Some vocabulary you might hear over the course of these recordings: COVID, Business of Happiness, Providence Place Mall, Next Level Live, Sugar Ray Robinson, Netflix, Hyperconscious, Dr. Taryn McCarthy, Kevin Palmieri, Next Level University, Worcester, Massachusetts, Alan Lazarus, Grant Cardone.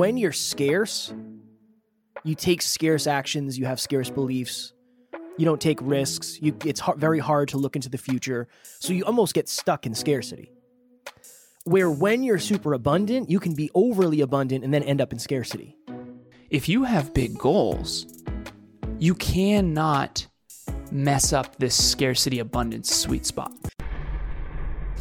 when you're scarce, you take scarce actions, you have scarce beliefs, you don't take risks, it's very hard to look into the future, so you almost get stuck in scarcity. Where when you're super abundant, you can be overly abundant and then end up in scarcity. If you have big goals, you cannot mess up this scarcity abundance sweet spot.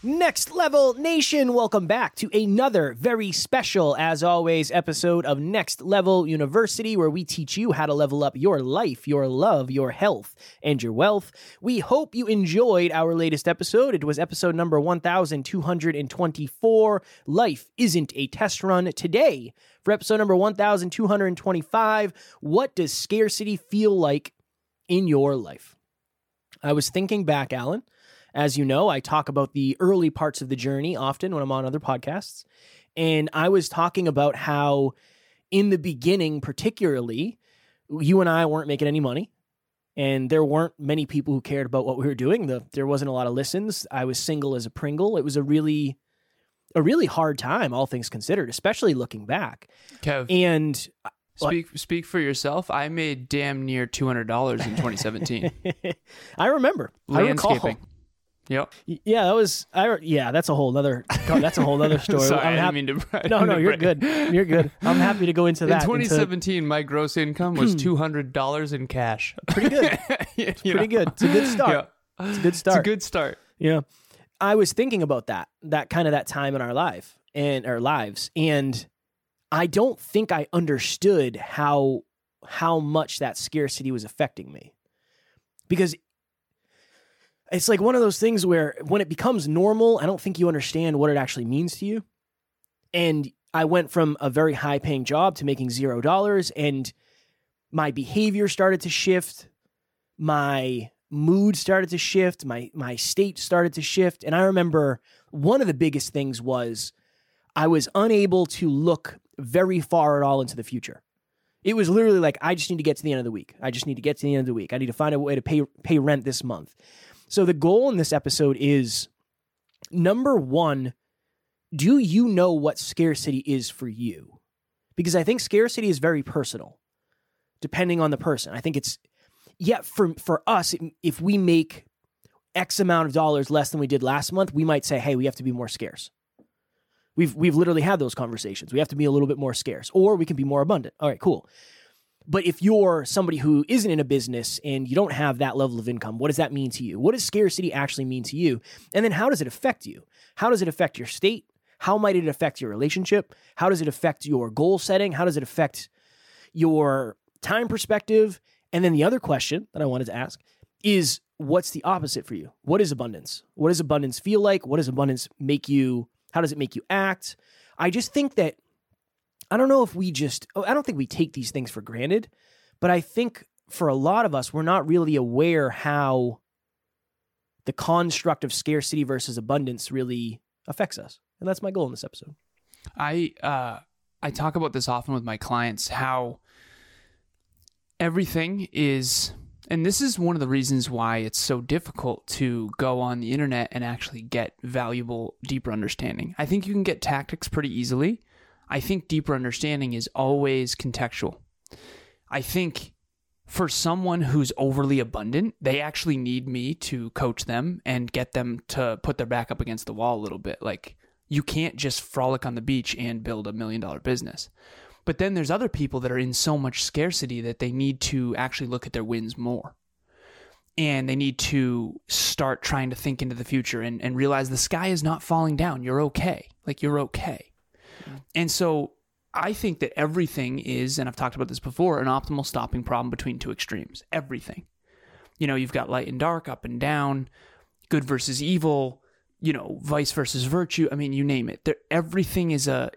Next Level Nation, welcome back to another very special, as always, episode of Next Level University, where we teach you how to level up your life, your love, your health, and your wealth. We hope you enjoyed our latest episode. It was episode number 1224, Life Isn't a Test Run. Today, for episode number 1225, What Does Scarcity Feel Like in Your Life? I was thinking back, Alan. As you know, I talk about the early parts of the journey often when I'm on other podcasts. And I was talking about how in the beginning, particularly, you and I weren't making any money. And there weren't many people who cared about what we were doing. There wasn't a lot of listens. I was single as a Pringle. It was a really hard time, all things considered, especially looking back. Kev, and speak for yourself. I made damn near $200 in 2017. I remember. Landscaping. I recall. Yep. Yeah, that's a whole other. That's a whole other story. Sorry, I didn't mean to. No, you're good. You're good. I'm happy to go into that. In 2017, my gross income was $200 in cash. Pretty good. It's pretty good. It's a good start. Yeah. Yeah, I was thinking about that kind of that time in our life and our lives, and I don't think I understood how much that scarcity was affecting me, because it's like one of those things where when it becomes normal, I don't think you understand what it actually means to you. And I went from a very high paying job to making $0, and my behavior started to shift. My mood started to shift. My state started to shift. And I remember one of the biggest things was I was unable to look very far at all into the future. It was literally like, I just need to get to the end of the week. I need to find a way to pay rent this month. So the goal in this episode is, number one, do you know what scarcity is for you? Because I think scarcity is very personal, depending on the person. I think for us, if we make X amount of dollars less than we did last month, we might say, hey, we have to be more scarce. We've literally had those conversations. We have to be a little bit more scarce, or we can be more abundant. All right, cool. But if you're somebody who isn't in a business and you don't have that level of income, what does that mean to you? What does scarcity actually mean to you? And then how does it affect you? How does it affect your state? How might it affect your relationship? How does it affect your goal setting? How does it affect your time perspective? And then the other question that I wanted to ask is, what's the opposite for you? What is abundance? What does abundance feel like? What does abundance make you? How does it make you act? I just think that I don't think we take these things for granted, but I think for a lot of us, we're not really aware how the construct of scarcity versus abundance really affects us. And that's my goal in this episode. I talk about this often with my clients, how everything is, and this is one of the reasons why it's so difficult to go on the internet and actually get valuable, deeper understanding. I think you can get tactics pretty easily. I think deeper understanding is always contextual. I think for someone who's overly abundant, they actually need me to coach them and get them to put their back up against the wall a little bit. Like, you can't just frolic on the beach and build $1 million business. But then there's other people that are in so much scarcity that they need to actually look at their wins more. And they need to start trying to think into the future and realize the sky is not falling down. You're okay. Like, you're okay. And so I think that everything is, and I've talked about this before, an optimal stopping problem between two extremes. Everything. You know, you've got light and dark, up and down, good versus evil, you know, vice versus virtue. I mean, you name it. Everything is a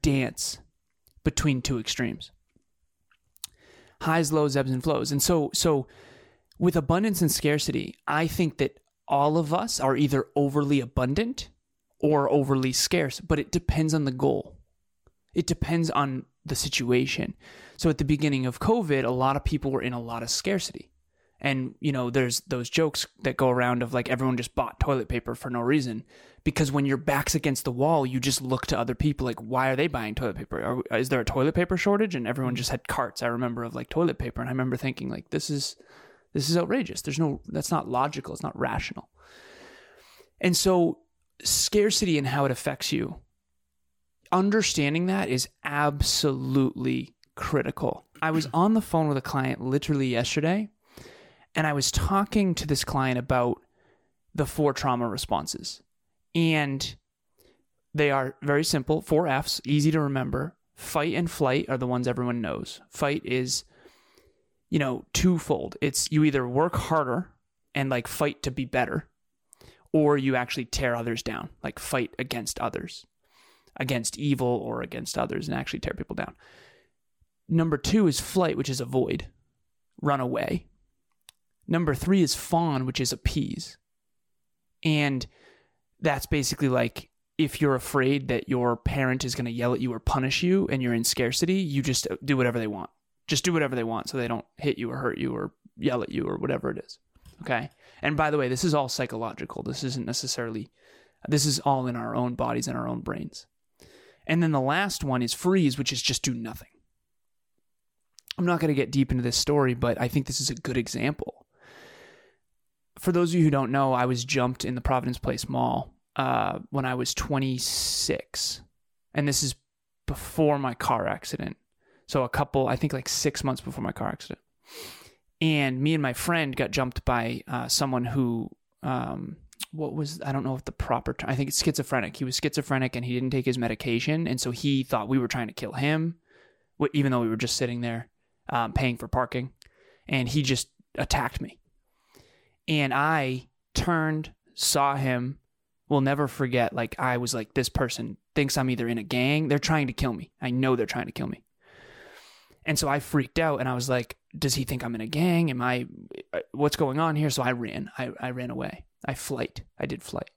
dance between two extremes. Highs, lows, ebbs, and flows. And so with abundance and scarcity, I think that all of us are either overly abundant or overly scarce, but it depends on the goal. It depends on the situation. So at the beginning of COVID, a lot of people were in a lot of scarcity. And, you know, there's those jokes that go around of like everyone just bought toilet paper for no reason, because when your back's against the wall, you just look to other people like, why are they buying toilet paper? Is there a toilet paper shortage? And everyone just had carts, I remember, of like toilet paper. And I remember thinking like, this is outrageous. That's not logical. It's not rational. And so scarcity and how it affects you, understanding that is absolutely critical. I was on the phone with a client literally yesterday. And I was talking to this client about the 4 trauma responses. And they are very simple, 4 F's, easy to remember. Fight and flight are the ones everyone knows. Fight is, you know, twofold. It's you either work harder and like fight to be better, or you actually tear others down, like fight against others, against evil or against others, and actually tear people down. Number 2 is flight, which is avoid, run away. Number 3 is fawn, which is appease. And that's basically like, if you're afraid that your parent is going to yell at you or punish you and you're in scarcity, you just do whatever they want. Just do whatever they want so they don't hit you or hurt you or yell at you or whatever it is. Okay? And by the way, this is all psychological. This is all in our own bodies and our own brains. And then the last one is freeze, which is just do nothing. I'm not going to get deep into this story, but I think this is a good example. For those of you who don't know, I was jumped in the Providence Place Mall when I was 26. And this is before my car accident. So I think like 6 months before my car accident. And me and my friend got jumped by someone who, I don't know if the proper term, I think it's schizophrenic. He was schizophrenic and he didn't take his medication. And so he thought we were trying to kill him, even though we were just sitting there paying for parking. And he just attacked me. And I turned, saw him, will never forget, like I was like, this person thinks I'm either in a gang, they're trying to kill me. I know they're trying to kill me. And so I freaked out and I was like, does he think I'm in a gang? What's going on here? So I ran. I ran away. I did flight.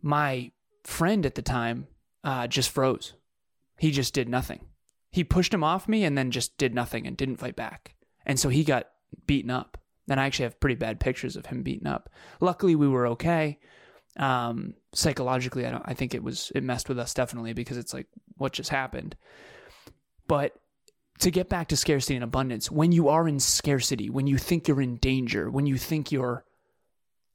My friend at the time just froze. He just did nothing. He pushed him off me and then just did nothing and didn't fight back. And so he got beaten up. And I actually have pretty bad pictures of him beaten up. Luckily, we were okay. Psychologically, I think it messed with us definitely, because it's like, what just happened? But to get back to scarcity and abundance, when you are in scarcity, when you think you're in danger, when you think your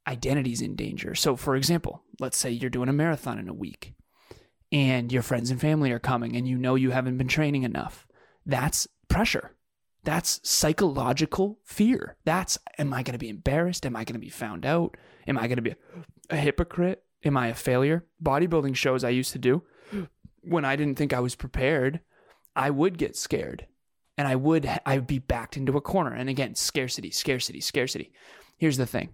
identity's in danger. So for example, let's say you're doing a marathon in a week and your friends and family are coming and you know you haven't been training enough. That's pressure. That's psychological fear. That's, am I going to be embarrassed? Am I going to be found out? Am I going to be a hypocrite? Am I a failure? Bodybuilding shows I used to do, when I didn't think I was prepared, I would get scared and I'd be backed into a corner. And again, scarcity, scarcity, scarcity. Here's the thing.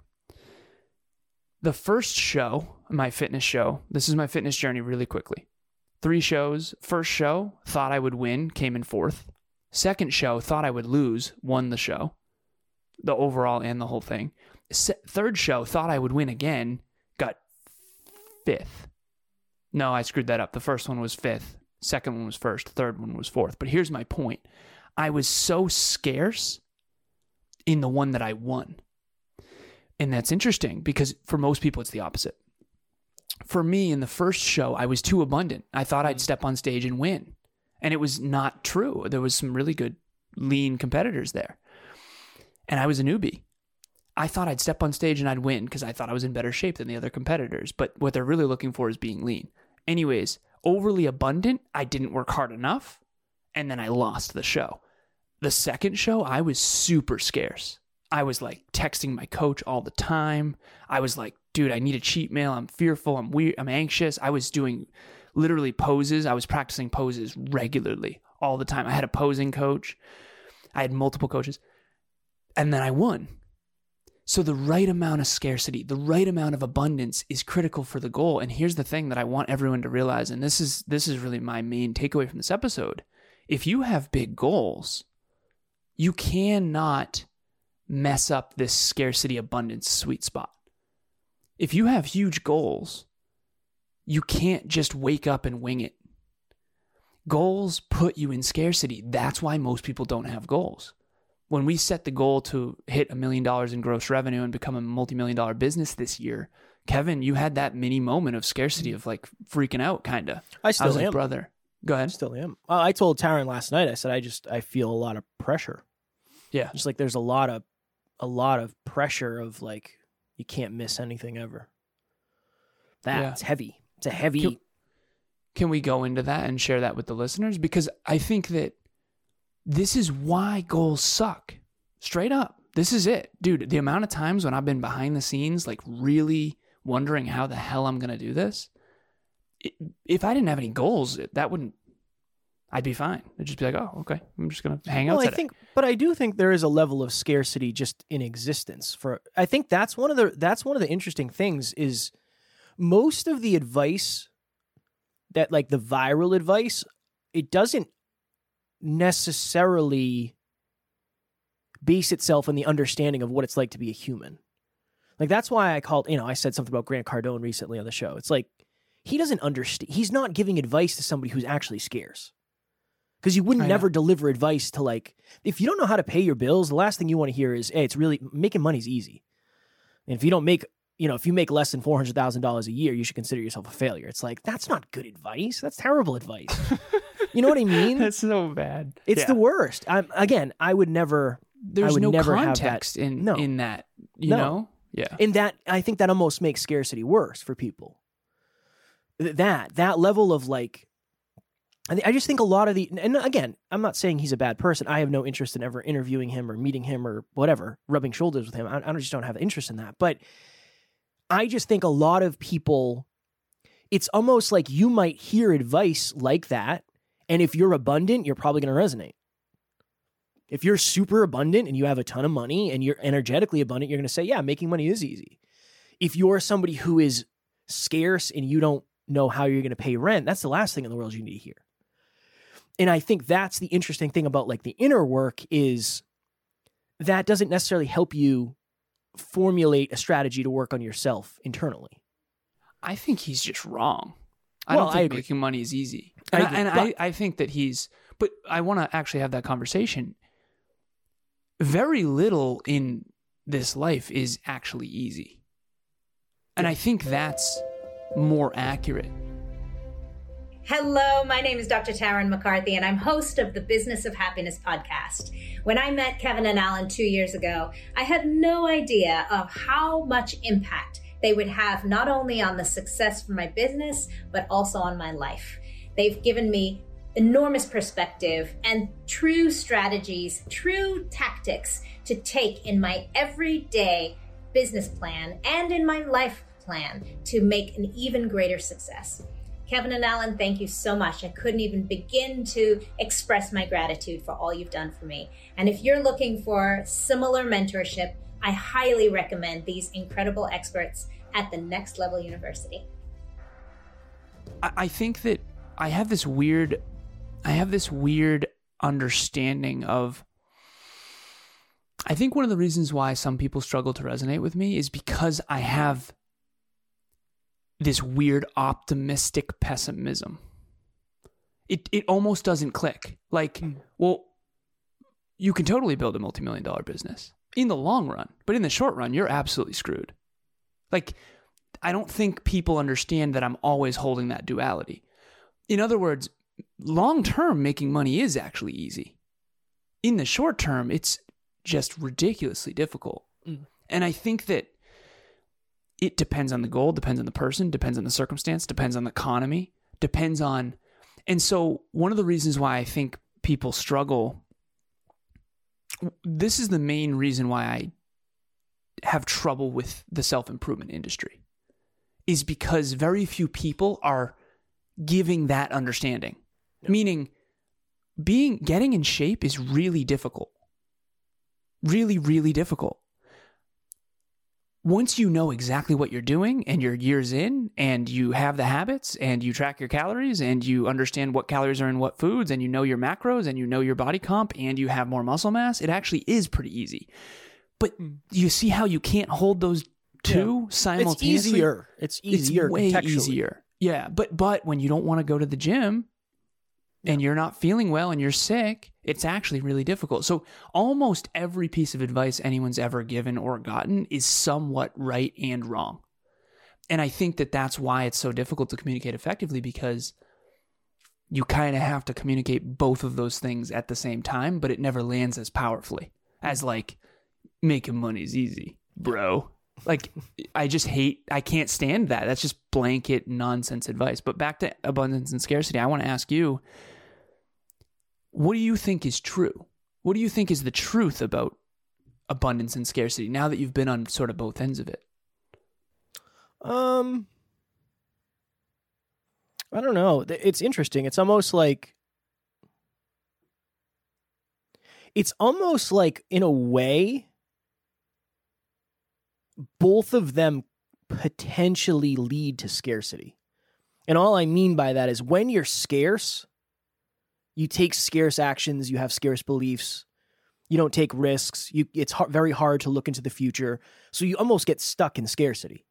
The first show, my fitness show, this is my fitness journey really quickly. 3 shows. First show, thought I would win, came in 4th. Second show, thought I would lose, won the show, the overall and the whole thing. Third show, thought I would win again, got 5th. No, I screwed that up. The first one was 5th. Second one was 1st. Third one was 4th. But here's my point. I was so scarce in the one that I won. And that's interesting, because for most people, it's the opposite. For me, in the first show, I was too abundant. I thought I'd step on stage and win. And it was not true. There was some really good lean competitors there. And I was a newbie. I thought I'd step on stage and I'd win because I thought I was in better shape than the other competitors. But what they're really looking for is being lean. Anyways, overly abundant, I didn't work hard enough. And then I lost the show. The second show, I was super scarce. I was like texting my coach all the time. I was like, dude, I need a cheat meal. I'm fearful. I'm weird. I'm anxious. I was doing... literally poses. I was practicing poses regularly all the time. I had a posing coach. I had multiple coaches. And then I won. So the right amount of scarcity, the right amount of abundance is critical for the goal. And here's the thing that I want everyone to realize, and this is really my main takeaway from this episode, if you have big goals, you cannot mess up this scarcity abundance sweet spot. If you have huge goals, you can't just wake up and wing it. Goals put you in scarcity. That's why most people don't have goals. When we set the goal to hit $1 million in gross revenue and become a multi-million-dollar business this year, Kevin, you had that mini moment of scarcity of like freaking out, kind of. I was like, brother, go ahead. I still am. I told Taryn last night, I said, I feel a lot of pressure. Yeah. Just like there's a lot of pressure of like, you can't miss anything ever. That's heavy. It's a heavy. Can we go into that and share that with the listeners? Because I think that this is why goals suck. Straight up. This is it. Dude, the amount of times when I've been behind the scenes, like really wondering how the hell I'm going to do this. If I didn't have any goals, I'd be fine. I'd just be like, oh, okay, I'm just going to hang out today. But I do think there is a level of scarcity just in existence. I think that's one of the interesting things is most of the advice that like the viral advice, it doesn't necessarily base itself on the understanding of what it's like to be a human. Like that's why I called, I said something about Grant Cardone recently on the show. It's like he doesn't understand. He's not giving advice to somebody who's actually scarce. Because you wouldn't never deliver advice to like, if you don't know how to pay your bills, the last thing you want to hear is, hey, it's really, making money's easy. And if you don't make, if you make less than $400,000 a year, you should consider yourself a failure. It's like, that's not good advice. That's terrible advice. You know what I mean? That's so bad. It's the worst. I would never. There's no context in that, know? Yeah. And that, I think that almost makes scarcity worse for people. That level of like, I just think a lot of and again, I'm not saying he's a bad person. I have no interest in ever interviewing him or meeting him or whatever, rubbing shoulders with him. I just don't have interest in that. But I just think a lot of people, it's almost like you might hear advice like that. And if you're abundant, you're probably going to resonate. If you're super abundant and you have a ton of money and you're energetically abundant, you're going to say, yeah, making money is easy. If you're somebody who is scarce and you don't know how you're going to pay rent, that's the last thing in the world you need to hear. And I think that's the interesting thing about like the inner work is that doesn't necessarily help you formulate a strategy to work on yourself internally. I think he's just wrong. I don't think making money is easy. I think that but I want to actually have that conversation. Very little in this life is actually easy. And I think that's more accurate. Hello, my name is Dr. Taryn McCarthy, and I'm host of the Business of Happiness podcast. When I met Kevin and Alan 2 years ago, I had no idea of how much impact they would have not only on the success for my business, but also on my life. They've given me enormous perspective and true strategies, true tactics to take in my everyday business plan and in my life plan to make an even greater success. Kevin and Alan, thank you so much. I couldn't even begin to express my gratitude for all you've done for me. And if you're looking for similar mentorship, I highly recommend these incredible experts at the Next Level University. I think that I have this weird understanding of, I think one of the reasons why some people struggle to resonate with me is because I have this weird optimistic pessimism. It almost doesn't click. Like, well, you can totally build a multi-million-dollar business in the long run, but in the short run, you're absolutely screwed. Like, I don't think people understand that I'm always holding that duality. In other words, long-term making money is actually easy. In the short term, it's just ridiculously difficult. And I think that it depends on the goal, depends on the person, depends on the circumstance, depends on the economy, depends on... And so one of the reasons why I think people struggle... This is the main reason why I have trouble with the self-improvement industry, is because very few people are giving that understanding. No. Meaning getting in shape is really difficult. Really, really difficult. once you know exactly what you're doing and you're years in and you have the habits and you track your calories and you understand what calories are in what foods and you know your macros and you know your body comp and you have more muscle mass, it actually is pretty easy. But you see how you can't hold those two simultaneously? It's easier. It's way easier. Yeah. But when you don't want to go to the gym and you're not feeling well and you're sick, it's actually really difficult. So almost every piece of advice anyone's ever given or gotten is somewhat right and wrong. And I think that that's why it's so difficult to communicate effectively, because you kind of have to communicate both of those things at the same time, but it never lands as powerfully as like, making money is easy, bro. Like, I can't stand that. That's just blanket nonsense advice. But back to abundance and scarcity, I want to ask you, what do you think is true? What do you think is the truth about abundance and scarcity now that you've been on sort of both ends of it? I don't know. It's interesting. It's almost like in a way, both of them potentially lead to scarcity. And all I mean by that is when you're scarce, you take scarce actions, you have scarce beliefs, you don't take risks, it's very hard to look into the future, so you almost get stuck in scarcity.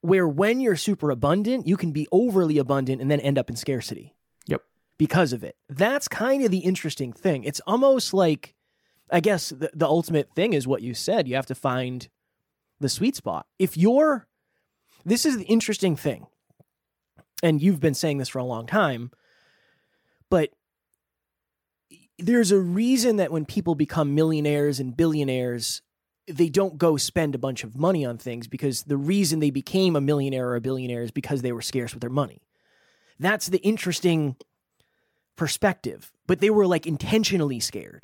Where when you're super abundant, you can be overly abundant and then end up in scarcity. Yep. Because of it. That's kind of the interesting thing. It's almost like, I guess the ultimate thing is what you said, you have to find the sweet spot. This is the interesting thing, and you've been saying this for a long time, but there's a reason that when people become millionaires and billionaires, they don't go spend a bunch of money on things, because the reason they became a millionaire or a billionaire is because they were scarce with their money. That's the interesting perspective, but they were like intentionally scarce,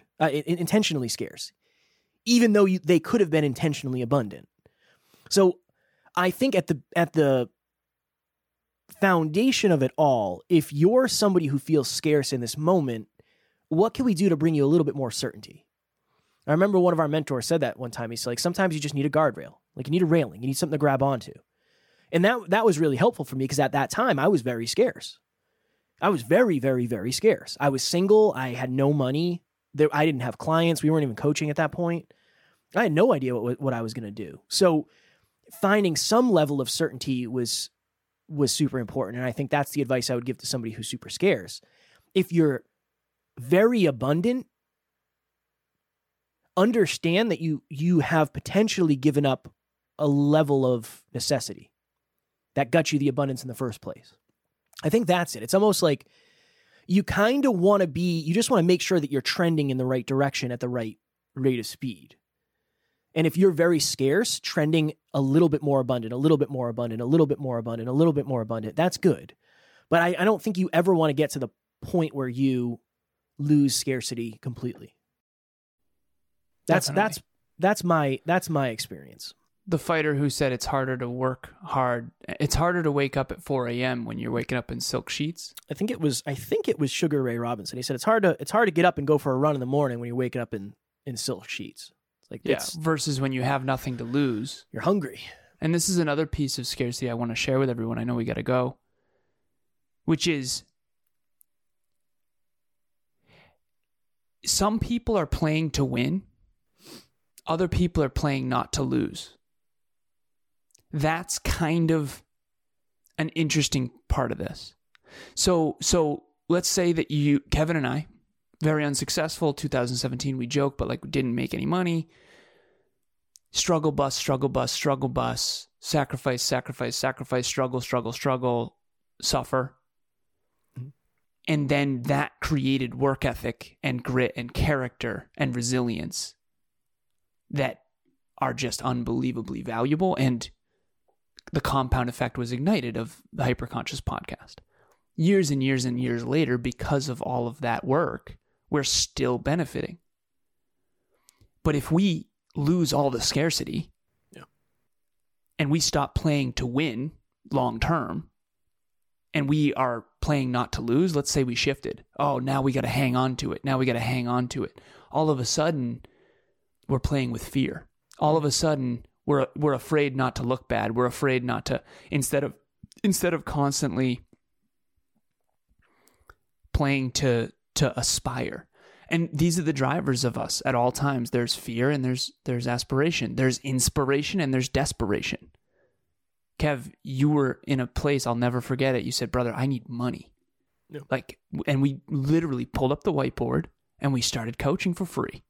even though they could have been intentionally abundant. So I think at the foundation of it all, if you're somebody who feels scarce in this moment, what can we do to bring you a little bit more certainty? I remember one of our mentors said that one time. He's like, sometimes you just need a guardrail. Like, you need a railing. You need something to grab onto. And that was really helpful for me, because at that time, I was very scarce. I was very, very, very scarce. I was single. I had no money. I didn't have clients. We weren't even coaching at that point. I had no idea what I was going to do. So finding some level of certainty was super important. And I think that's the advice I would give to somebody who's super scarce. If you're very abundant, understand that you have potentially given up a level of necessity that got you the abundance in the first place. I think that's it. It's almost like you kind of want to be, you just want to make sure that you're trending in the right direction at the right rate of speed. And if you're very scarce, trending a little bit more abundant, a little bit more abundant, a little bit more abundant, a little bit more abundant, that's good. But I don't think you ever want to get to the point where you lose scarcity completely. That's my experience. The fighter who said it's harder to work hard. It's harder to wake up at 4 a.m. when you're waking up in silk sheets. I think it was Sugar Ray Robinson. He said it's hard to get up and go for a run in the morning when you're waking up in silk sheets. It's like versus when you have nothing to lose. You're hungry. And this is another piece of scarcity I want to share with everyone. I know we got to go. Which is, some people are playing to win. Other people are playing not to lose. That's kind of an interesting part of this. So let's say that Kevin and I, very unsuccessful, 2017, we joke, but like didn't make any money. Struggle bus, sacrifice, struggle, suffer. And then that created work ethic and grit and character and resilience that are just unbelievably valuable, and the compound effect was ignited of the Hyperconscious podcast. Years and years and years later, because of all of that work, we're still benefiting. But if we lose all the scarcity and we stop playing to win long term, and we are playing not to lose, let's say we shifted. Oh, now we got to hang on to it. All of a sudden, we're playing with fear. All of a sudden, We're afraid not to look bad. We're afraid not to, instead of constantly playing to aspire. And these are the drivers of us at all times. There's fear and there's aspiration. There's inspiration and there's desperation. Kev, you were in a place, I'll never forget it. You said, brother, I need money. No. Like, and we literally pulled up the whiteboard and we started coaching for free.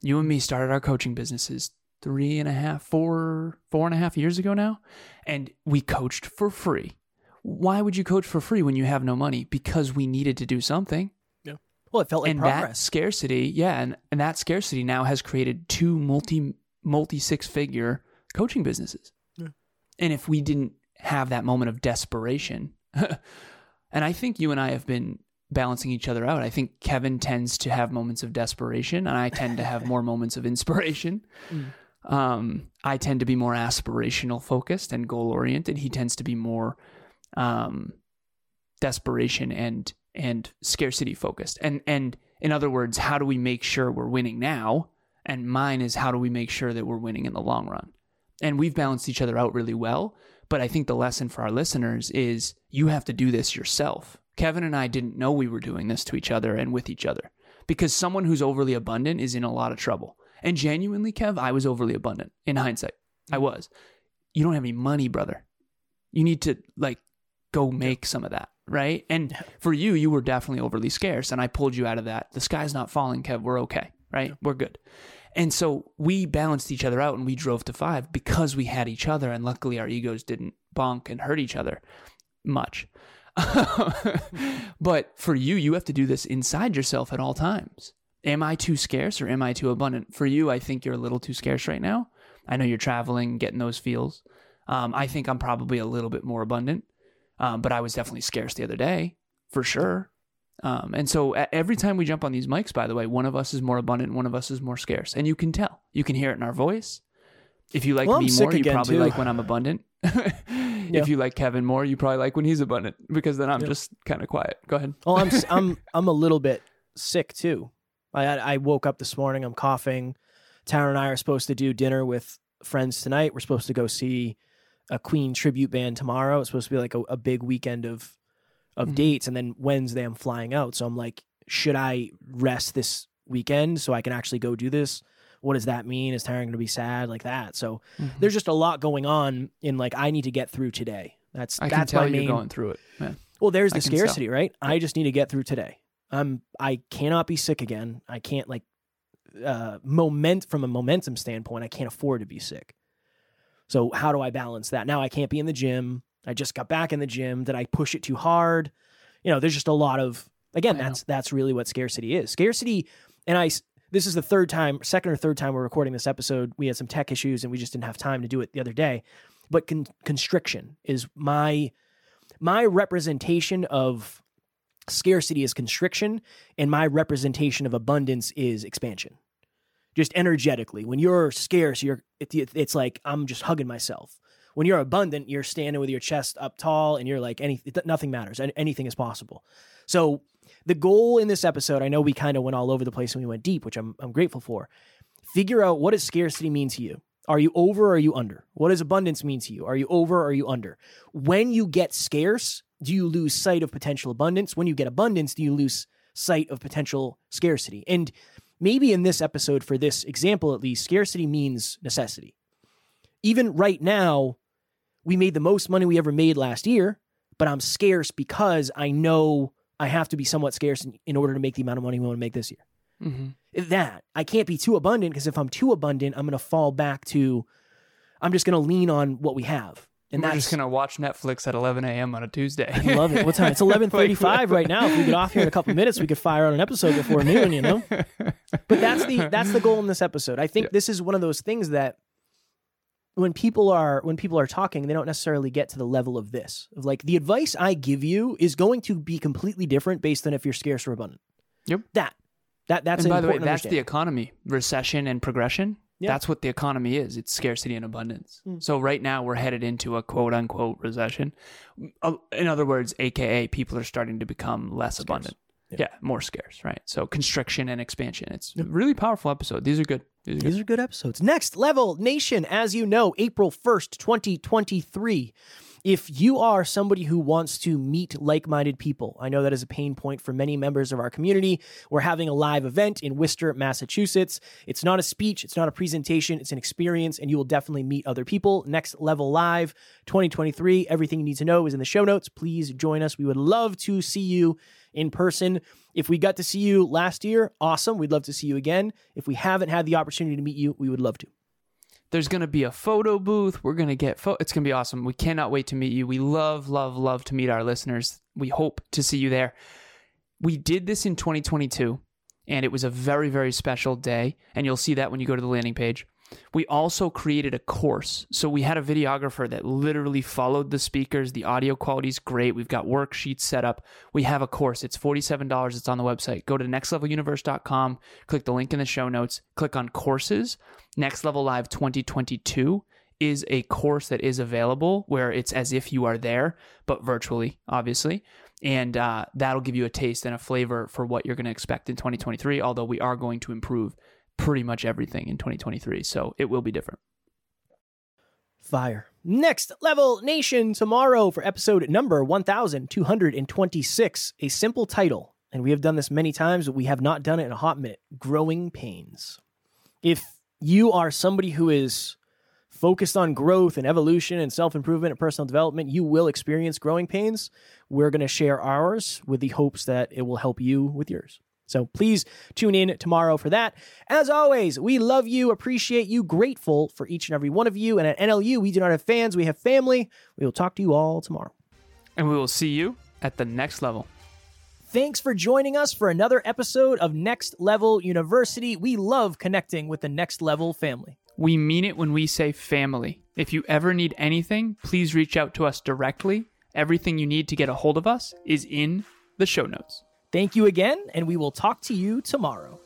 You and me started our coaching businesses 4.5 years ago now. And we coached for free. Why would you coach for free when you have no money? Because we needed to do something. Yeah. Well, it felt like progress. That scarcity. Yeah. And that scarcity now has created two multi six-figure coaching businesses. Yeah. And if we didn't have that moment of desperation, and I think you and I have been balancing each other out. I think Kevin tends to have moments of desperation and I tend to have more moments of inspiration. Mm. I tend to be more aspirational focused and goal oriented. He tends to be more desperation and scarcity focused. And in other words, how do we make sure we're winning now? And mine is how do we make sure that we're winning in the long run? And we've balanced each other out really well. But I think the lesson for our listeners is you have to do this yourself. Kevin and I didn't know we were doing this to each other and with each other because someone who's overly abundant is in a lot of trouble. And genuinely, Kev, I was overly abundant in hindsight. I was. You don't have any money, brother. You need to like go make some of that, right? And for you, you were definitely overly scarce and I pulled you out of that. The sky's not falling, Kev. We're okay, right? Yeah. We're good. And so we balanced each other out and we drove to $5 because we had each other and luckily our egos didn't bonk and hurt each other much. But for you, you have to do this inside yourself at all times. Am I too scarce or am I too abundant? For you, I think you're a little too scarce right now. I know you're traveling, getting those feels. I think I'm probably a little bit more abundant, but I was definitely scarce the other day for sure. And so every time we jump on these mics, by the way, one of us is more abundant, one of us is more scarce. And you can tell, you can hear it in our voice. If you like me more, you probably like when I'm abundant. If you like Kevin more, you probably like when he's abundant because then I'm just kind of quiet. Go ahead. Well, I'm a little bit sick too. I woke up this morning, I'm coughing. Tara and I are supposed to do dinner with friends tonight. We're supposed to go see a Queen tribute band tomorrow. It's supposed to be like a big weekend of mm-hmm. dates, and then Wednesday I'm flying out. So I'm like, should I rest this weekend so I can actually go do this? What does that mean? Is Taryn going to be sad like that? So there's just a lot going on in like, I need to get through today. That's my main... You're going through it, man. Well, there's the scarcity, right? I just need to get through today. I cannot be sick again. I can't from a momentum standpoint, I can't afford to be sick. So how do I balance that? Now I can't be in the gym. I just got back in the gym. Did I push it too hard? You know, there's just a lot of, again, that's really what scarcity is. Scarcity, and this is the second or third time we're recording this episode. We had some tech issues and we just didn't have time to do it the other day. But constriction is my representation of scarcity is constriction, and my representation of abundance is expansion. Just energetically, when you're scarce, it's like I'm just hugging myself. When you're abundant, you're standing with your chest up tall and you're like, nothing matters. Anything is possible. So the goal in this episode, I know we kind of went all over the place and we went deep, which I'm grateful for. Figure out, what does scarcity mean to you? Are you over or are you under? What does abundance mean to you? Are you over or are you under? When you get scarce, do you lose sight of potential abundance? When you get abundance, do you lose sight of potential scarcity? And maybe in this episode, for this example at least, scarcity means necessity. Even right now, we made the most money we ever made last year, but I'm scarce because I know I have to be somewhat scarce in order to make the amount of money we want to make this year. Mm-hmm. That, I can't be too abundant, because if I'm too abundant, I'm going to fall back to, I'm just going to lean on what we have. And we're just going to watch Netflix at 11 a.m. on a Tuesday. I love it. What time? It's 11:35 right now. If we get off here in a couple minutes, we could fire out an episode before noon, you know? But that's the goal in this episode. I think this is one of those things that, when people are talking, they don't necessarily get to the level of this. Of like, the advice I give you is going to be completely different based on if you're scarce or abundant. Yep. That's important. And by the way, that's the economy, recession and progression. Yep. That's what the economy is. It's scarcity and abundance. Mm. So right now we're headed into a quote unquote recession. In other words, AKA people are starting to become less abundant. Yeah, more scarce, right? So constriction and expansion. It's a really powerful episode. These are good. These are good episodes. Next Level Nation, as you know, April 1st, 2023. If you are somebody who wants to meet like-minded people, I know that is a pain point for many members of our community. We're having a live event in Worcester, Massachusetts. It's not a speech. It's not a presentation. It's an experience, and you will definitely meet other people. Next Level Live 2023. Everything you need to know is in the show notes. Please join us. We would love to see you in person. If we got to see you last year, awesome. We'd love to see you again. If we haven't had the opportunity to meet you, we would love to. There's going to be a photo booth. We're going to get it's going to be awesome. We cannot wait to meet you. We love to meet our listeners. We hope to see you there. We did this in 2022, and it was a very, very special day, and you'll see that when you go to the landing page. We also created a course. So we had a videographer that literally followed the speakers. The audio quality is great. We've got worksheets set up. We have a course. It's $47. It's on the website. Go to nextleveluniverse.com, click the link in the show notes, click on courses. Next Level Live 2022 is a course that is available where it's as if you are there, but virtually, obviously. And that'll give you a taste and a flavor for what you're going to expect in 2023, although we are going to improve pretty much everything in 2023. So it will be different. Fire. Next Level Nation, tomorrow for episode number 1226, a simple title. And we have done this many times, but we have not done it in a hot minute. Growing Pains. If you are somebody who is focused on growth and evolution and self-improvement and personal development, you will experience growing pains. We're going to share ours with the hopes that it will help you with yours. So please tune in tomorrow for that. As always, we love you, appreciate you, grateful for each and every one of you. And at NLU, we do not have fans, we have family. We will talk to you all tomorrow. And we will see you at the next level. Thanks for joining us for another episode of Next Level University. We love connecting with the Next Level family. We mean it when we say family. If you ever need anything, please reach out to us directly. Everything you need to get a hold of us is in the show notes. Thank you again, and we will talk to you tomorrow.